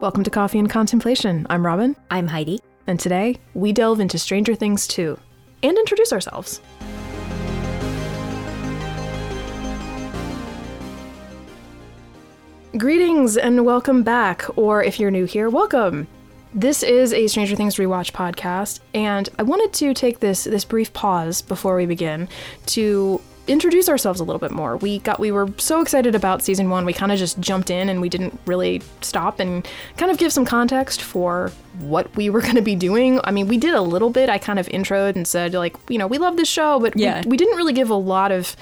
Welcome to Coffee and Contemplation. I'm Robin. I'm Heidi. And today, we delve into Stranger Things 2 and introduce ourselves. Greetings and welcome back, or if you're new here, welcome. This is a Stranger Things rewatch podcast, and I wanted to take this brief pause before we begin to introduce ourselves a little bit more. We were so excited about season one, we kind of just jumped in and we didn't really stop and kind of give some context for what we were going to be doing. I mean, we did a little bit. I kind of introed and said, like, you know, we love this show, but we didn't really give a lot of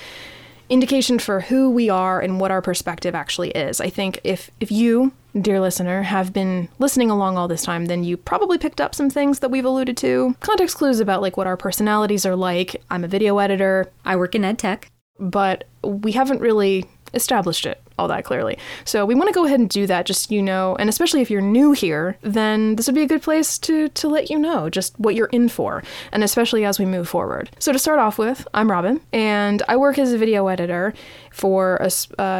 indication for who we are and what our perspective actually is. I think if you, dear listener, have been listening along all this time, then you probably picked up some things that we've alluded to. Context clues about like what our personalities are like. I'm a video editor. I work in ed tech. But we haven't really established it all that clearly. So we want to go ahead and do that, just, you know, and especially if you're new here, then this would be a good place to let you know just what you're in for, and especially as we move forward. So to start off with, I'm Robin, and I work as a video editor for a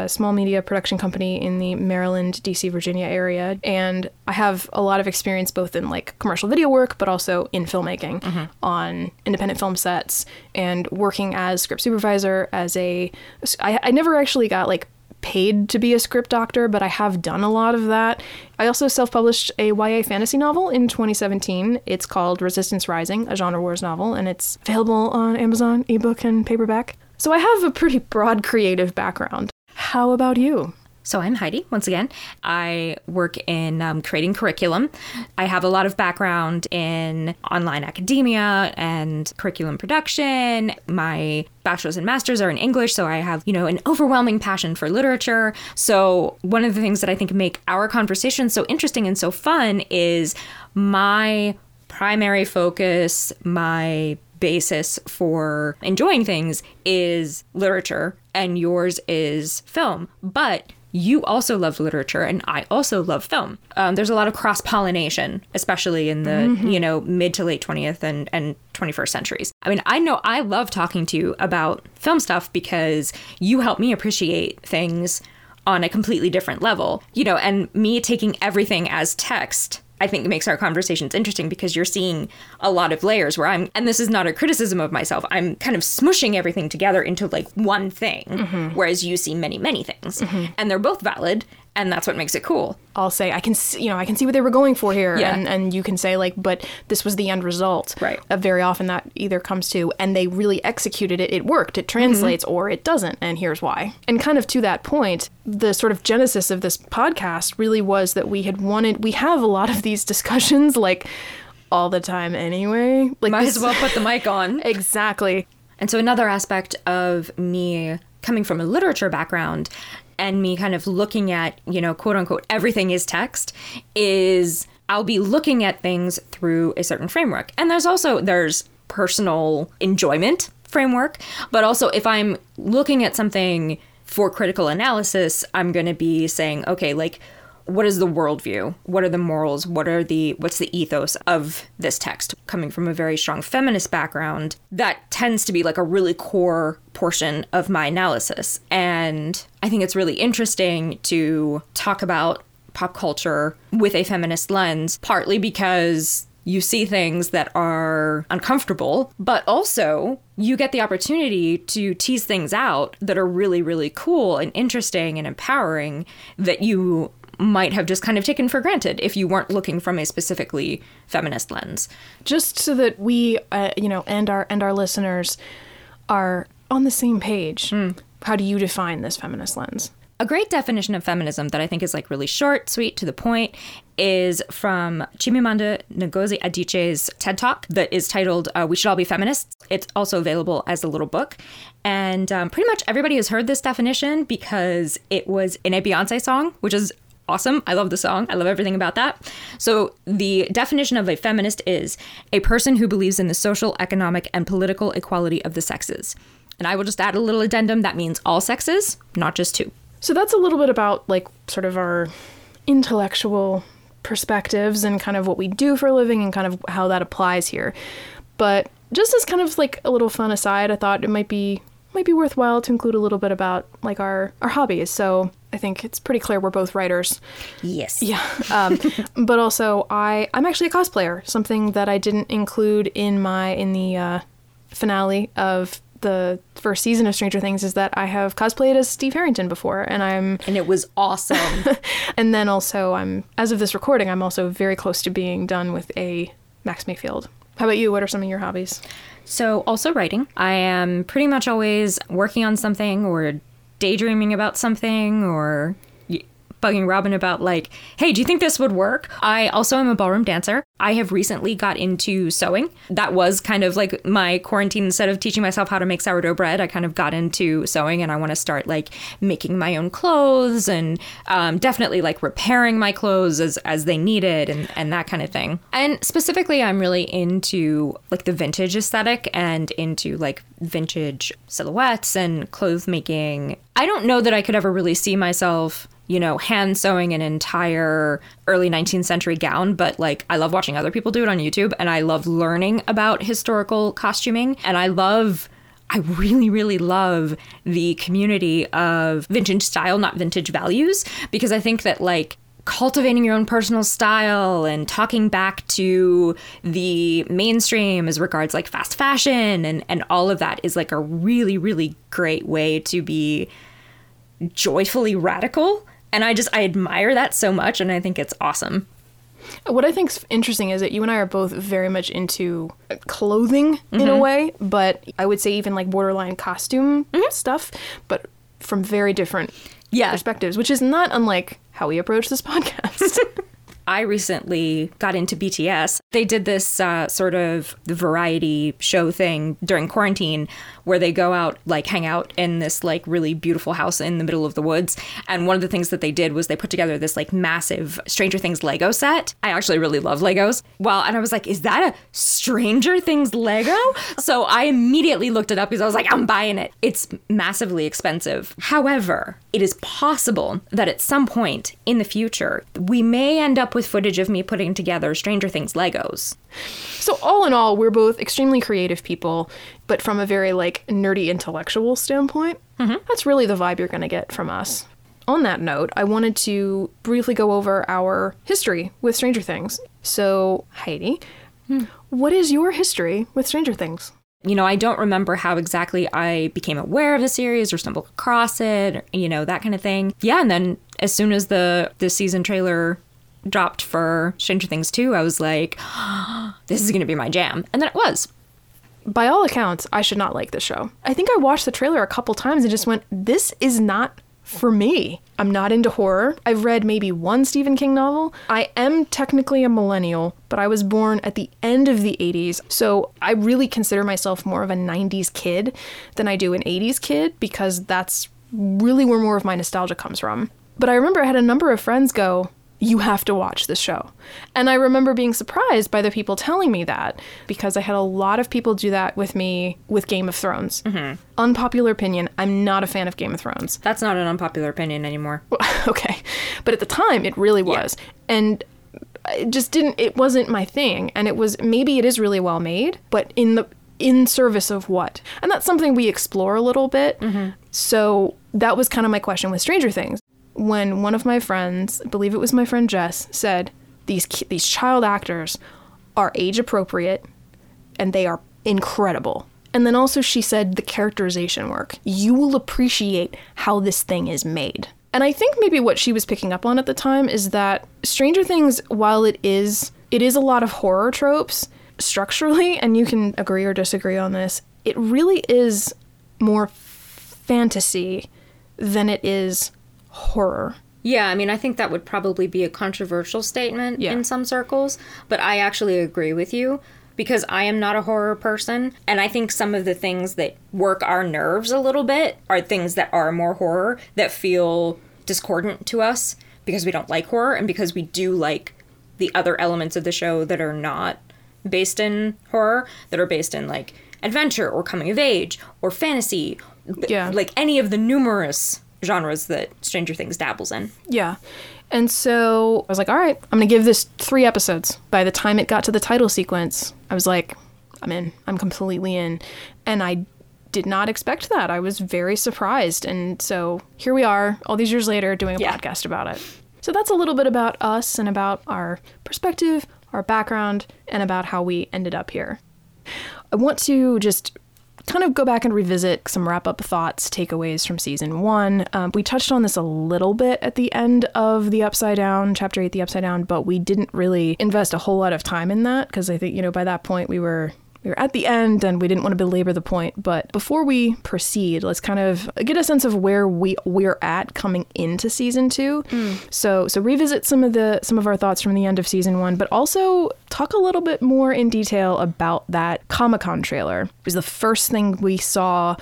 small media production company in the Maryland, DC, Virginia area, and I have a lot of experience both in like commercial video work, but also in filmmaking on independent film sets and working as script supervisor as I never actually got like paid to be a script doctor, but I have done a lot of that. I also self-published a YA fantasy novel in 2017. It's called Resistance Rising, a genre wars novel, and it's available on Amazon, ebook, and paperback. So I have a pretty broad creative background. How about you? So I'm Heidi, once again. I work in creating curriculum. I have a lot of background in online academia and curriculum production. My bachelor's and master's are in English, so I have, you know, an overwhelming passion for literature. So one of the things that I think make our conversation so interesting and so fun is my primary focus, my basis for enjoying things is literature, and yours is film. But you also love literature, and I also love film. There's a lot of cross-pollination, especially in the, you know, mid to late 20th and 21st centuries. I mean, I know I love talking to you about film stuff because you help me appreciate things on a completely different level, you know, and me taking everything as text, I think it makes our conversations interesting because you're seeing a lot of layers where I'm, and this is not a criticism of myself, I'm kind of smushing everything together into like one thing, whereas you see many, many things. And they're both valid, and that's what makes it cool. I'll say, I can see, you know, I can see what they were going for here, and you can say like, but this was the end result. Right. Very often that either comes to, and they really executed it, it worked, it translates, or it doesn't, and here's why. And kind of to that point, the sort of genesis of this podcast really was that we have a lot of these discussions like all the time anyway. Like might as well put the mic on. Exactly. And so another aspect of me coming from a literature background and me kind of looking at, you know, quote unquote, everything is text, is I'll be looking at things through a certain framework. And there's personal enjoyment framework, but also if I'm looking at something for critical analysis, I'm going to be saying, okay, like, what is the worldview? What are the morals? What's the ethos of this text? Coming from a very strong feminist background, that tends to be like a really core portion of my analysis. And I think it's really interesting to talk about pop culture with a feminist lens, partly because you see things that are uncomfortable, but also you get the opportunity to tease things out that are really, really cool and interesting and empowering that you might have just kind of taken for granted if you weren't looking from a specifically feminist lens. Just so that we, you know, and our listeners are on the same page. How do you define this feminist lens? A great definition of feminism that I think is like really short, sweet, to the point is from Chimamanda Ngozi Adichie's TED Talk that is titled We Should All Be Feminists. It's also available as a little book. And pretty much everybody has heard this definition because it was in a Beyonce song, which is awesome. I love the song. I love everything about that. So the definition of a feminist is a person who believes in the social, economic, and political equality of the sexes. And I will just add a little addendum. That means all sexes, not just two. So that's a little bit about like sort of our intellectual perspectives and kind of what we do for a living and kind of how that applies here. But just as kind of like a little fun aside, I thought it might be might be worthwhile to include a little bit about like our hobbies. So I think it's pretty clear we're both writers. Yes. Yeah. But also I'm actually a cosplayer, something that I didn't include in the finale of the first season of Stranger Things is that I have cosplayed as Steve Harrington before, and it was awesome. And then also as of this recording, I'm also very close to being done with a Max Mayfield. How about you? What are some of your hobbies? So also writing. I am pretty much always working on something or daydreaming about something or bugging Robin about like, hey, do you think this would work? I also am a ballroom dancer. I have recently got into sewing. That was kind of like my quarantine. Instead of teaching myself how to make sourdough bread, I kind of got into sewing, and I want to start like making my own clothes and definitely like repairing my clothes as they needed and that kind of thing. And specifically, I'm really into like the vintage aesthetic and into like vintage silhouettes and clothes making. I don't know that I could ever really see myself, you know, hand sewing an entire early 19th century gown, but like I love watching other people do it on YouTube, and I love learning about historical costuming, and I really, really love the community of vintage style, not vintage values, because I think that like cultivating your own personal style and talking back to the mainstream as regards like fast fashion and all of that is like a really, really great way to be joyfully radical. And I admire that so much, and I think it's awesome. What I think's interesting is that you and I are both very much into clothing mm-hmm. in a way, but I would say even like borderline costume mm-hmm. stuff, but from very different perspectives, which is not unlike how we approach this podcast. I recently got into BTS. They did this sort of variety show thing during quarantine where they go out, like hang out in this like really beautiful house in the middle of the woods. And one of the things that they did was they put together this like massive Stranger Things Lego set. I actually really love Legos. Well, and I was like, is that a Stranger Things Lego? So I immediately looked it up because I was like, I'm buying it. It's massively expensive. However, it is possible that at some point in the future, we may end up with footage of me putting together Stranger Things Legos. So all in all, we're both extremely creative people, but from a very like nerdy intellectual standpoint, mm-hmm. that's really the vibe you're going to get from us. On that note, I wanted to briefly go over our history with Stranger Things. So Heidi, what is your history with Stranger Things? You know, I don't remember how exactly I became aware of the series or stumbled across it, or, you know, that kind of thing. Yeah, and then as soon as the season trailer dropped for Stranger Things 2, I was like, oh, this is going to be my jam. And then it was. By all accounts, I should not like this show. I think I watched the trailer a couple times and just went, this is not for me. I'm not into horror. I've read maybe one Stephen King novel. I am technically a millennial, but I was born at the end of the 80s. So I really consider myself more of a 90s kid than I do an 80s kid, because that's really where more of my nostalgia comes from. But I remember I had a number of friends go, you have to watch this show. And I remember being surprised by the people telling me that, because I had a lot of people do that with me with Game of Thrones. Mm-hmm. Unpopular opinion, I'm not a fan of Game of Thrones. That's not an unpopular opinion anymore. Well, okay. But at the time, it really was. Yeah. And it wasn't my thing. And maybe it is really well made, but in service of what? And that's something we explore a little bit. Mm-hmm. So that was kind of my question with Stranger Things. When one of my friends, I believe it was my friend Jess, said these child actors are age appropriate and they are incredible. And then also she said the characterization work. You will appreciate how this thing is made. And I think maybe what she was picking up on at the time is that Stranger Things, while it is a lot of horror tropes structurally, and you can agree or disagree on this, it really is more fantasy than it is horror. Yeah, I mean, I think that would probably be a controversial statement in some circles, but I actually agree with you, because I am not a horror person, and I think some of the things that work our nerves a little bit are things that are more horror, that feel discordant to us, because we don't like horror, and because we do like the other elements of the show that are not based in horror, that are based in, like, adventure, or coming of age, or fantasy, like any of the numerous genres that Stranger Things dabbles in. Yeah. And so I was like, all right, I'm going to give this 3 episodes. By the time it got to the title sequence, I was like, I'm in. I'm completely in. And I did not expect that. I was very surprised. And so here we are, all these years later, doing a podcast about it. So that's a little bit about us and about our perspective, our background, and about how we ended up here. I want to just kind of go back and revisit some wrap-up thoughts, takeaways from season one. We touched on this a little bit at the end of the Upside Down, Chapter 8, the Upside Down, but we didn't really invest a whole lot of time in that because I think, you know, by that point we were at the end and we didn't want to belabor the point. But before we proceed, let's kind of get a sense of where we're at coming into season two. So revisit some of our thoughts from the end of season one, but also talk a little bit more in detail about that Comic-Con trailer. It was the first thing we saw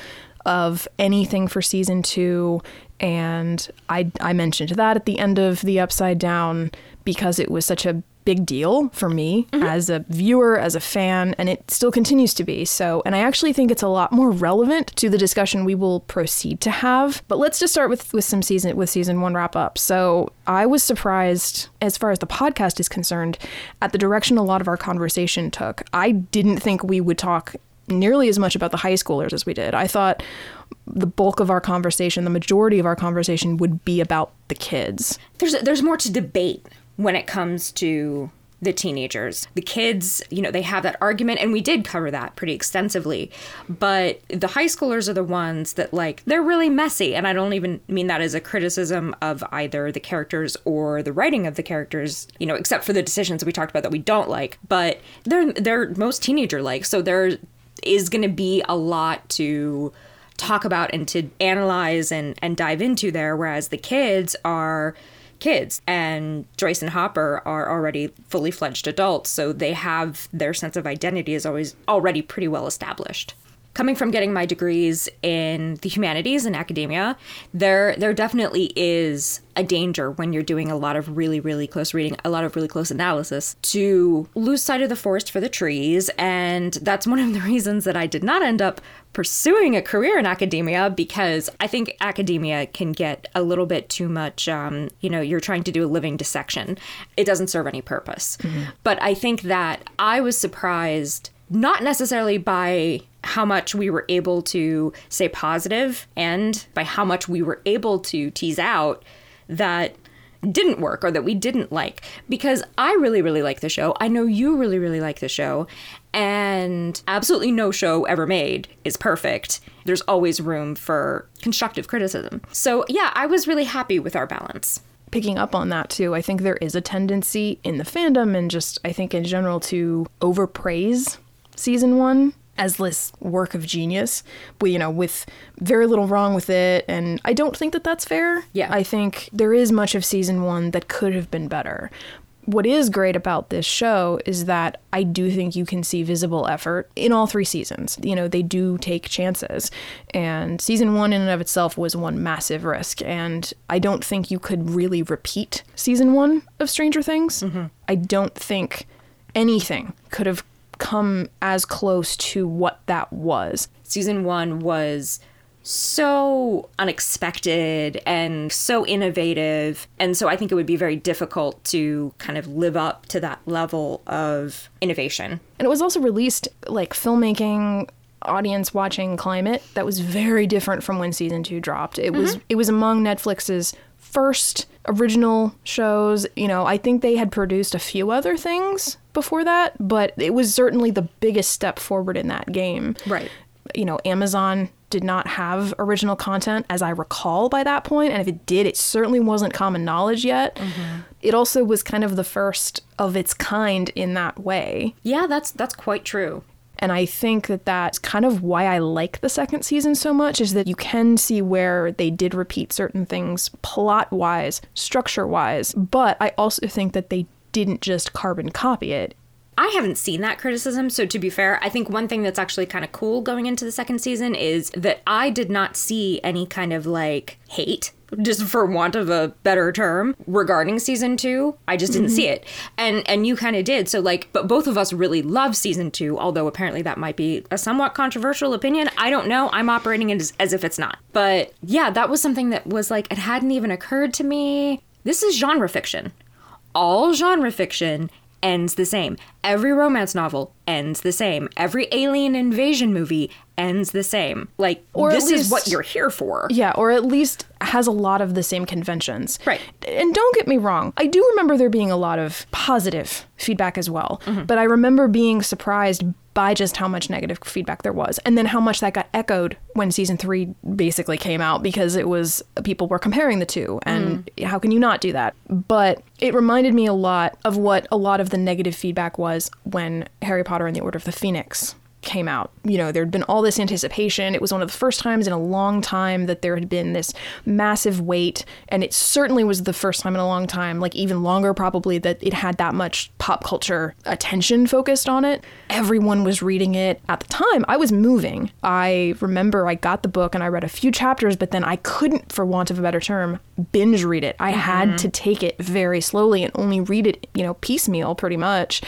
of anything for season two. And I mentioned that at the end of the Upside Down because it was such a big deal for me as a viewer, as a fan, and it still continues to be. So, and I actually think it's a lot more relevant to the discussion we will proceed to have. But let's just start with season one wrap up. So I was surprised, as far as the podcast is concerned, at the direction a lot of our conversation took. I didn't think we would talk nearly as much about the high schoolers as we did. I thought the bulk of our conversation, the majority of our conversation, would be about the kids. There's more to debate when it comes to the teenagers. The kids, you know, they have that argument, and we did cover that pretty extensively. But the high schoolers are the ones that, like, they're really messy. And I don't even mean that as a criticism of either the characters or the writing of the characters, you know, except for the decisions we talked about that we don't like. But they're most teenager-like. So there is going to be a lot to talk about and to analyze and dive into there, whereas the kids are kids, and Joyce and Hopper are already fully fledged adults, so they have their sense of identity is always already pretty well established. Coming from getting my degrees in the humanities and academia, there definitely is a danger when you're doing a lot of really, really close reading, a lot of really close analysis, to lose sight of the forest for the trees. And that's one of the reasons that I did not end up pursuing a career in academia, because I think academia can get a little bit too much, you know, you're trying to do a living dissection. It doesn't serve any purpose. Mm-hmm. But I think that I was surprised, not necessarily by how much we were able to say positive and by how much we were able to tease out that didn't work or that we didn't like, because I really, really like the show. I know you really, really like the show, and absolutely no show ever made is perfect. There's always room for constructive criticism. So yeah, I was really happy with our balance. Picking up on that too, I think there is a tendency in the fandom and just, I think in general, to overpraise season one as this work of genius, but, you know, with very little wrong with it. And I don't think that that's fair. Yeah. I think there is much of season one that could have been better. What is great about this show is that I do think you can see visible effort in all three seasons. You know, they do take chances. And season one in and of itself was one massive risk. And I don't think you could really repeat season one of Stranger Things. Mm-hmm. I don't think anything could have come as close to what that was. Season one was so unexpected and so innovative. And so I think it would be very difficult to kind of live up to that level of innovation. And it was also released like filmmaking, audience watching climate that was very different from when season two dropped. It was among Netflix's first original shows. You know, I think they had produced a few other things before that, but it was certainly the biggest step forward in that game. Right. You know, Amazon did not have original content, as I recall, by that point. And if it did, it certainly wasn't common knowledge yet. Mm-hmm. It also was kind of the first of its kind in that way. Yeah, that's quite true. And I think that that's kind of why I like the second season so much, is that you can see where they did repeat certain things plot-wise, structure-wise. But I also think that they didn't just carbon copy it. I haven't seen that criticism, so to be fair, I think one thing that's actually kind of cool going into the second season is that I did not see any kind of, like, hate, just for want of a better term, regarding season two. I just didn't see it. And you kind of did. So, like, but both of us really love season two, although apparently that might be a somewhat controversial opinion. I don't know. I'm operating as if it's not. But yeah, that was something that was like, it hadn't even occurred to me. This is genre fiction. All genre fiction ends the same. Every romance novel ends the same. Every alien invasion movie ends the same. Like, or this is what you're here for. Yeah, or at least has a lot of the same conventions. Right. And don't get me wrong, I do remember there being a lot of positive feedback as well. Mm-hmm. But I remember being surprised by just how much negative feedback there was. And then how much that got echoed when season 3 basically came out, because it was, people were comparing the two. And how can you not do that? But it reminded me a lot of what a lot of the negative feedback was when Harry Potter and the Order of the Phoenix came out. You know, there'd been all this anticipation. It was one of the first times in a long time that there had been this massive wait. And it certainly was the first time in a long time, like even longer probably, that it had that much pop culture attention focused on it. Everyone was reading it. At the time, I was moving. I remember I got the book and I read a few chapters, but then I couldn't, for want of a better term, binge read it. I had to take it very slowly and only read it, you know, piecemeal pretty much.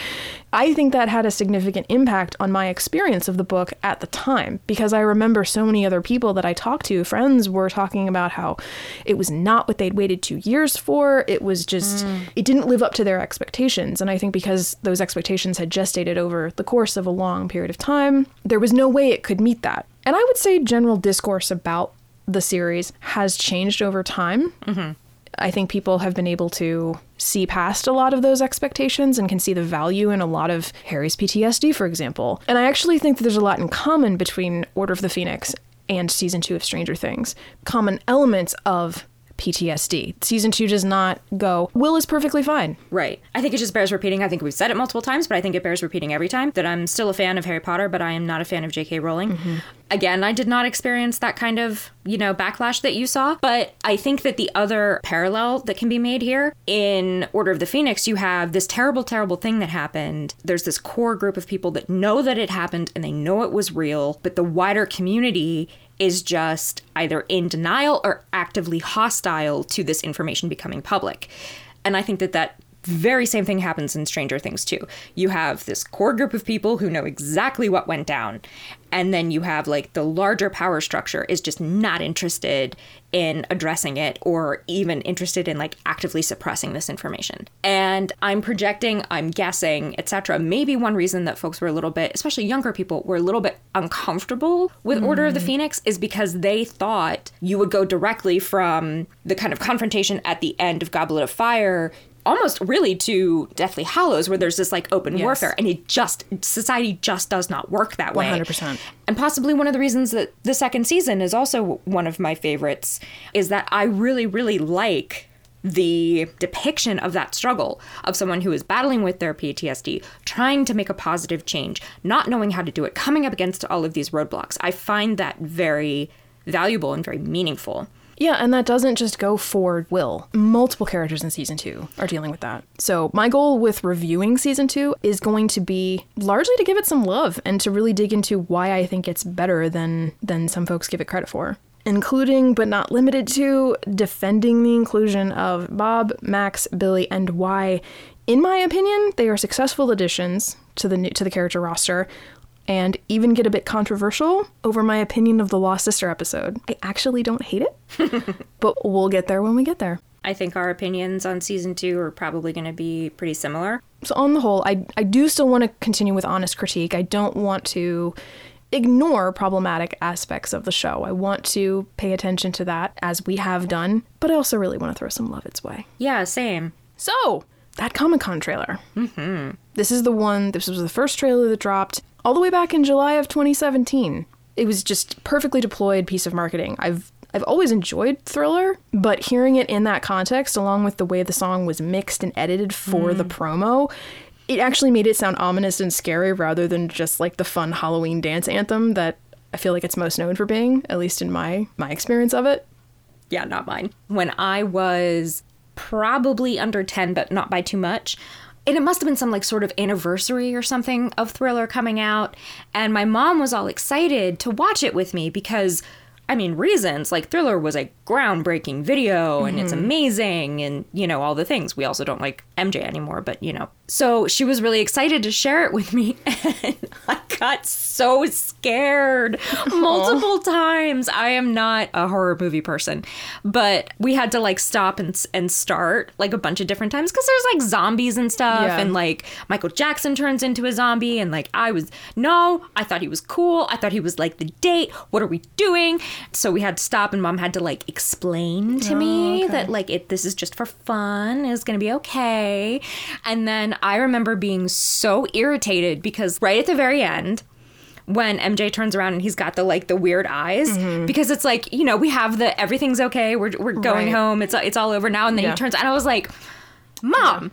I think that had a significant impact on my experience of the book at the time, because I remember so many other people that I talked to, friends, were talking about how it was not what they'd waited 2 years for. It was just, it didn't live up to their expectations. And I think because those expectations had gestated over the course of a long period of time, there was no way it could meet that. And I would say general discourse about the series has changed over time. Mm-hmm. I think people have been able to see past a lot of those expectations and can see the value in a lot of Harry's PTSD, for example. And I actually think that there's a lot in common between Order of the Phoenix and season 2 of Stranger Things. Common elements of PTSD. Season 2 does not go, Will is perfectly fine. Right. I think it just bears repeating. I think we've said it multiple times, but I think it bears repeating every time that I'm still a fan of Harry Potter, but I am not a fan of J.K. Rowling. Mm-hmm. Again, I did not experience that kind of, you know, backlash that you saw. But I think that the other parallel that can be made here, in Order of the Phoenix, you have this terrible, terrible thing that happened. There's this core group of people that know that it happened and they know it was real. But the wider community is just either in denial or actively hostile to this information becoming public. And I think that that very same thing happens in Stranger Things too. You have this core group of people who know exactly what went down. And then you have, like, the larger power structure is just not interested in addressing it or even interested in, like, actively suppressing this information. And I'm projecting, I'm guessing, etc. Maybe one reason that folks were a little bit, especially younger people, were a little bit uncomfortable with Order of the Phoenix is because they thought you would go directly from the kind of confrontation at the end of Goblet of Fire almost really to Deathly Hallows, where there's this, like, open warfare, and it just, society just does not work that way. 100%. And possibly one of the reasons that the second season is also one of my favorites is that I really, really like the depiction of that struggle of someone who is battling with their PTSD, trying to make a positive change, not knowing how to do it, coming up against all of these roadblocks. I find that very valuable and very meaningful. Yeah, and that doesn't just go for Will. Multiple characters in season 2 are dealing with that. So my goal with reviewing season 2 is going to be largely to give it some love and to really dig into why I think it's better than some folks give it credit for. Including, but not limited to, defending the inclusion of Bob, Max, Billy, and why, in my opinion, they are successful additions to the character roster. And even get a bit controversial over my opinion of the Lost Sister episode. I actually don't hate it, but we'll get there when we get there. I think our opinions on season 2 are probably going to be pretty similar. So on the whole, I do still want to continue with honest critique. I don't want to ignore problematic aspects of the show. I want to pay attention to that, as we have done, but I also really want to throw some love its way. Yeah, same. So, that Comic-Con trailer. Mm-hmm. This was the first trailer that dropped all the way back in July of 2017. It was just perfectly deployed piece of marketing. I've always enjoyed Thriller, but hearing it in that context, along with the way the song was mixed and edited for the promo, it actually made it sound ominous and scary rather than just like the fun Halloween dance anthem that I feel like it's most known for being, at least in my experience of it. Yeah, not mine. When I was probably under 10, but not by too much, and it must have been some like sort of anniversary or something of Thriller coming out. And my mom was all excited to watch it with me because, I mean, reasons. Like, Thriller was a groundbreaking video and it's amazing and, you know, all the things. We also don't like MJ anymore, but, you know. So she was really excited to share it with me. And I got so scared multiple times. I am not a horror movie person, but we had to like stop and start like a bunch of different times because there's like zombies and stuff, and like Michael Jackson turns into a zombie, and like I thought he was cool. I thought he was like the date. What are we doing? So we had to stop, and Mom had to like explain to me that like this is just for fun. It's gonna be okay. And then I remember being so irritated because right at the very end, when MJ turns around and he's got the like the weird eyes, because it's like, you know, we have the everything's okay. We're going home. It's all over now. And then he turns, and I was like, Mom.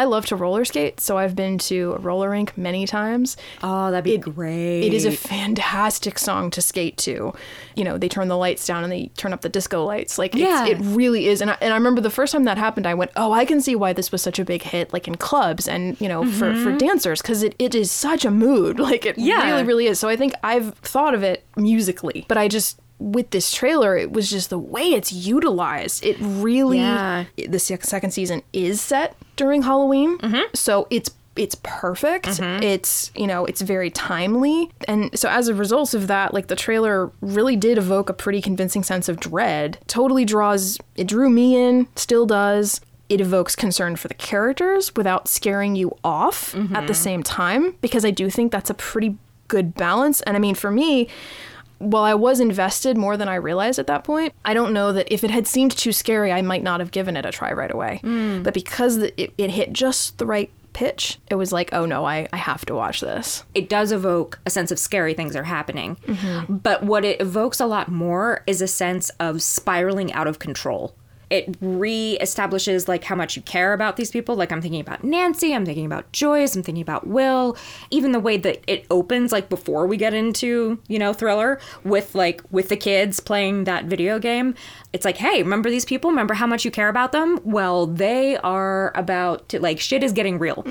I love to roller skate, so I've been to a roller rink many times. Oh, that'd be great. It is a fantastic song to skate to. You know, they turn the lights down and they turn up the disco lights. Like, it really is. And I remember the first time that happened, I went, oh, I can see why this was such a big hit, like in clubs and, you know, for dancers, because it is such a mood. Like, it really, really is. So I think I've thought of it musically, but I just... with this trailer, it was just the way it's utilized. It really... Yeah. The second season is set during Halloween, so it's perfect. It's, you know, it's very timely. And so as a result of that, like, the trailer really did evoke a pretty convincing sense of dread. Totally draws... It drew me in, still does. It evokes concern for the characters without scaring you off at the same time, because I do think that's a pretty good balance. And, I mean, for me... While I was invested more than I realized at that point, I don't know that if it had seemed too scary, I might not have given it a try right away. But because it hit just the right pitch, it was like, oh no, I have to watch this. It does evoke a sense of scary things are happening. But what it evokes a lot more is a sense of spiraling out of control. It reestablishes like how much you care about these people. Like, I'm thinking about Nancy, I'm thinking about Joyce, I'm thinking about Will. Even the way that it opens, like before we get into, you know, Thriller, with the kids playing that video game. It's like, hey, remember these people? Remember how much you care about them? Well, they are about to, like, shit is getting real.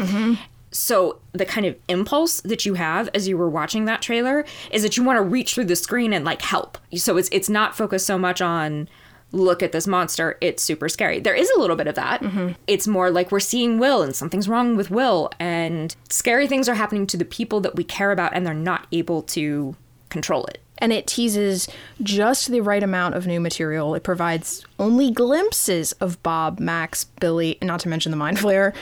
So the kind of impulse that you have as you were watching that trailer is that you want to reach through the screen and like help. So it's not focused so much on, look at this monster, it's super scary. There is a little bit of that. It's more like we're seeing Will and something's wrong with Will, and scary things are happening to the people that we care about, and they're not able to control it. And it teases just the right amount of new material. It provides only glimpses of Bob, Max, Billy, and not to mention the Mind Flayer.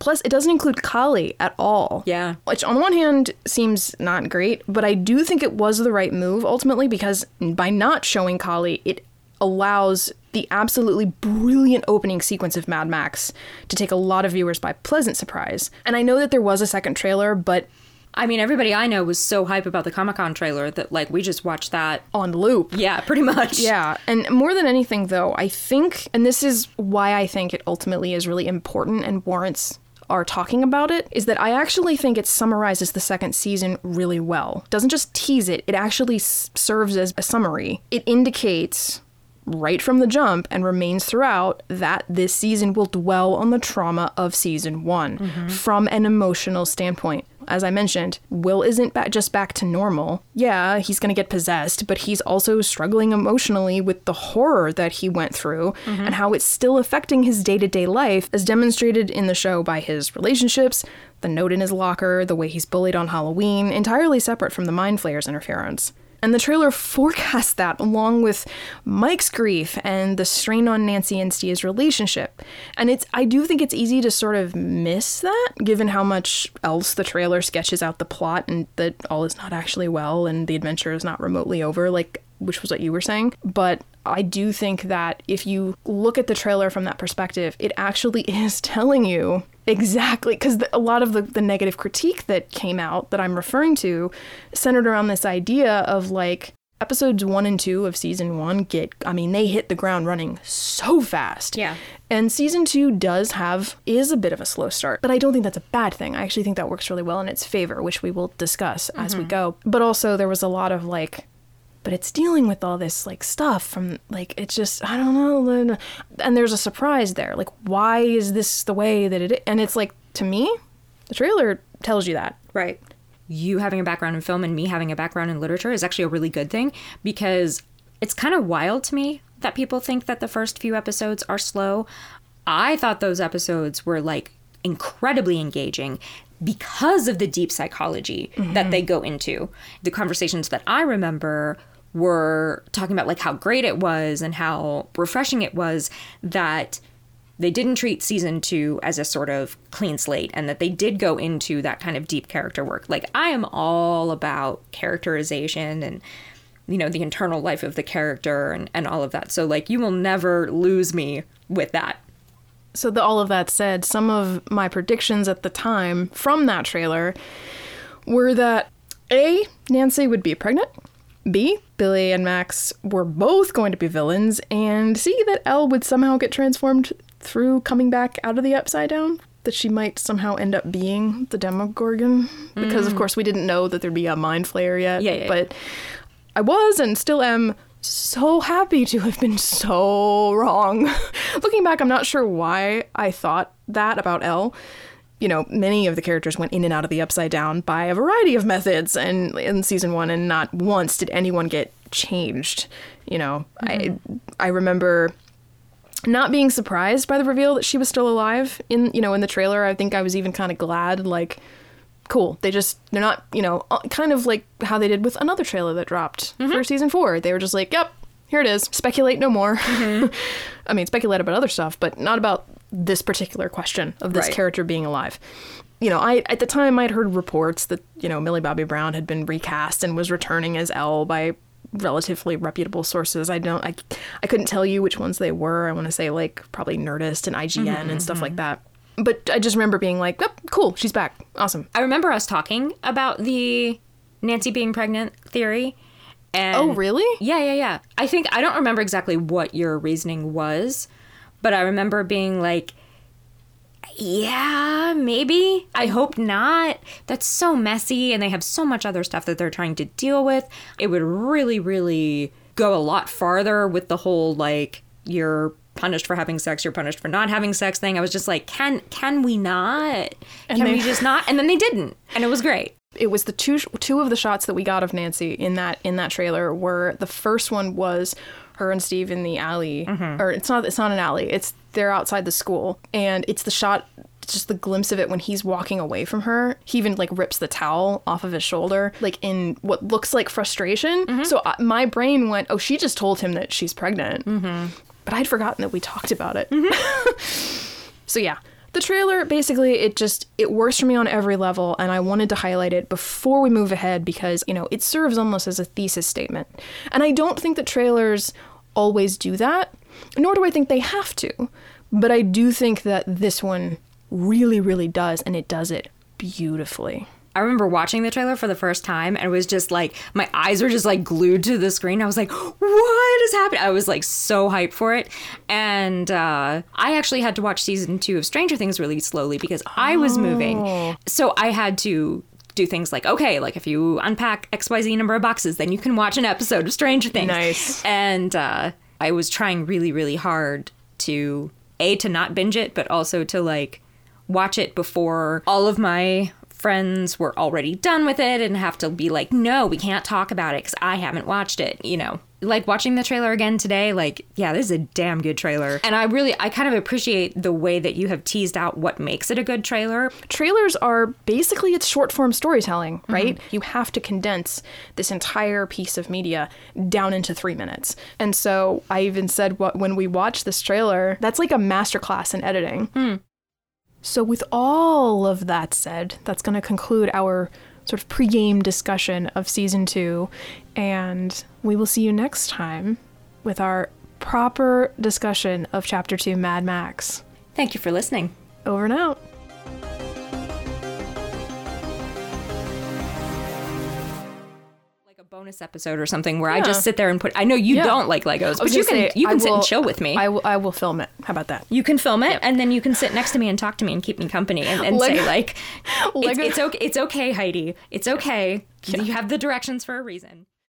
Plus, it doesn't include Kali at all. Which on the one hand seems not great, but I do think it was the right move ultimately, because by not showing Kali, it allows the absolutely brilliant opening sequence of Mad Max to take a lot of viewers by pleasant surprise. And I know that there was a second trailer, but... I mean, everybody I know was so hype about the Comic-Con trailer that, like, we just watched that... on loop. Yeah, pretty much. Yeah, and more than anything, though, I think... and this is why I think it ultimately is really important and warrants... are talking about it, is that I actually think it summarizes the second season really well. It doesn't just tease it. It actually serves as a summary. It indicates... right from the jump, and remains throughout, that this season will dwell on the trauma of season one from an emotional standpoint. As I mentioned, Will isn't just back to normal. Yeah, he's going to get possessed, but he's also struggling emotionally with the horror that he went through and how it's still affecting his day-to-day life, as demonstrated in the show by his relationships, the note in his locker, the way he's bullied on Halloween, entirely separate from the Mind Flayer's interference. And the trailer forecasts that, along with Mike's grief and the strain on Nancy and Steve's relationship. And I do think it's easy to sort of miss that, given how much else the trailer sketches out the plot, and that all is not actually well and the adventure is not remotely over, like, which was what you were saying. But I do think that if you look at the trailer from that perspective, it actually is telling you exactly, because a lot of the negative critique that came out that I'm referring to centered around this idea of, like, episodes 1 and 2 of season 1 they hit the ground running so fast. Yeah. And season 2 is a bit of a slow start, but I don't think that's a bad thing. I actually think that works really well in its favor, which we will discuss as we go. But also there was a lot of, like, but it's dealing with all this, like, stuff from, like, it's just, I don't know. And there's a surprise there. Like, why is this the way that it is? And it's like, to me, the trailer tells you that. Right. You having a background in film and me having a background in literature is actually a really good thing, because it's kind of wild to me that people think that the first few episodes are slow. I thought those episodes were, like, incredibly engaging. because of the deep psychology that they go into. The conversations that I remember were talking about like how great it was and how refreshing it was that they didn't treat season 2 as a sort of clean slate, and that they did go into that kind of deep character work. Like, I am all about characterization and, you know, the internal life of the character and all of that. So, like, you will never lose me with that. So all of that said, some of my predictions at the time from that trailer were that A, Nancy would be pregnant, B, Billy and Max were both going to be villains, and C, that Elle would somehow get transformed through coming back out of the Upside Down, that she might somehow end up being the Demogorgon. Because, of course, we didn't know that there'd be a Mind Flayer yet. But I was and still am so happy to have been so wrong. Looking back, I'm not sure why I thought that about Elle. You know, many of the characters went in and out of the Upside Down by a variety of methods and in season 1, and not once did anyone get changed. You know, I remember not being surprised by the reveal that she was still alive in, you know, in the trailer. I think I was even kind of glad, like, cool. They're not, you know, kind of like how they did with another trailer that dropped for season 4. They were just like, yep, here it is. Speculate no more. I mean, speculate about other stuff, but not about this particular question of this character being alive. You know, I at the time I'd heard reports that, you know, Millie Bobby Brown had been recast and was returning as Elle by relatively reputable sources. I couldn't tell you which ones they were. I want to say, like, probably Nerdist and IGN and stuff like that. But I just remember being like, oh, cool, she's back. Awesome. I remember us talking about the Nancy being pregnant theory. And oh, really? Yeah. I don't remember exactly what your reasoning was, but I remember being like, yeah, maybe. I hope not. That's so messy, and they have so much other stuff that they're trying to deal with. It would really, really go a lot farther with the whole, like, you're punished for having sex, you're punished for not having sex thing. I was just like, can we not? We just not? And then they didn't, and it was great. It was the two of the shots that we got of Nancy in that trailer were, the first one was her and Steve in the alley, or it's not an alley. It's, they're outside the school, and it's the shot, it's just the glimpse of it when he's walking away from her. He even, like, rips the towel off of his shoulder, like, in what looks like frustration. So my brain went, oh, she just told him that she's pregnant, but I'd forgotten that we talked about it. So yeah. The trailer, basically, it works for me on every level, and I wanted to highlight it before we move ahead because, you know, it serves almost as a thesis statement. And I don't think that trailers always do that, nor do I think they have to. But I do think that this one really, really does, and it does it beautifully. I remember watching the trailer for the first time, and it was just like, my eyes were just, like, glued to the screen. I was like, what is happening? I was, like, so hyped for it. And I actually had to watch season 2 of Stranger Things really slowly because I was moving. So I had to do things like, okay, like, if you unpack XYZ number of boxes, then you can watch an episode of Stranger Things. Nice. And I was trying really, really hard to, A, to not binge it, but also to, like, watch it before all of my friends were already done with it and have to be like, no, we can't talk about it because I haven't watched it, you know. Like, watching the trailer again today, like, yeah, this is a damn good trailer. And I kind of appreciate the way that you have teased out what makes it a good trailer. Trailers are basically, it's short form storytelling, right? You have to condense this entire piece of media down into 3 minutes. And so I even said, when we watched this trailer, that's like a masterclass in editing. So with all of that said, that's going to conclude our sort of pregame discussion of season 2, and we will see you next time with our proper discussion of Chapter 2 Mad Max. Thank you for listening. Over and out. Like a bonus episode or something where I just sit there and put, I know you don't like Legos, but you can sit and chill with me. I will film it. How about that? You can film it, and then you can sit next to me and talk to me and keep me company and say, like, it's okay, Heidi. It's okay. You have the directions for a reason.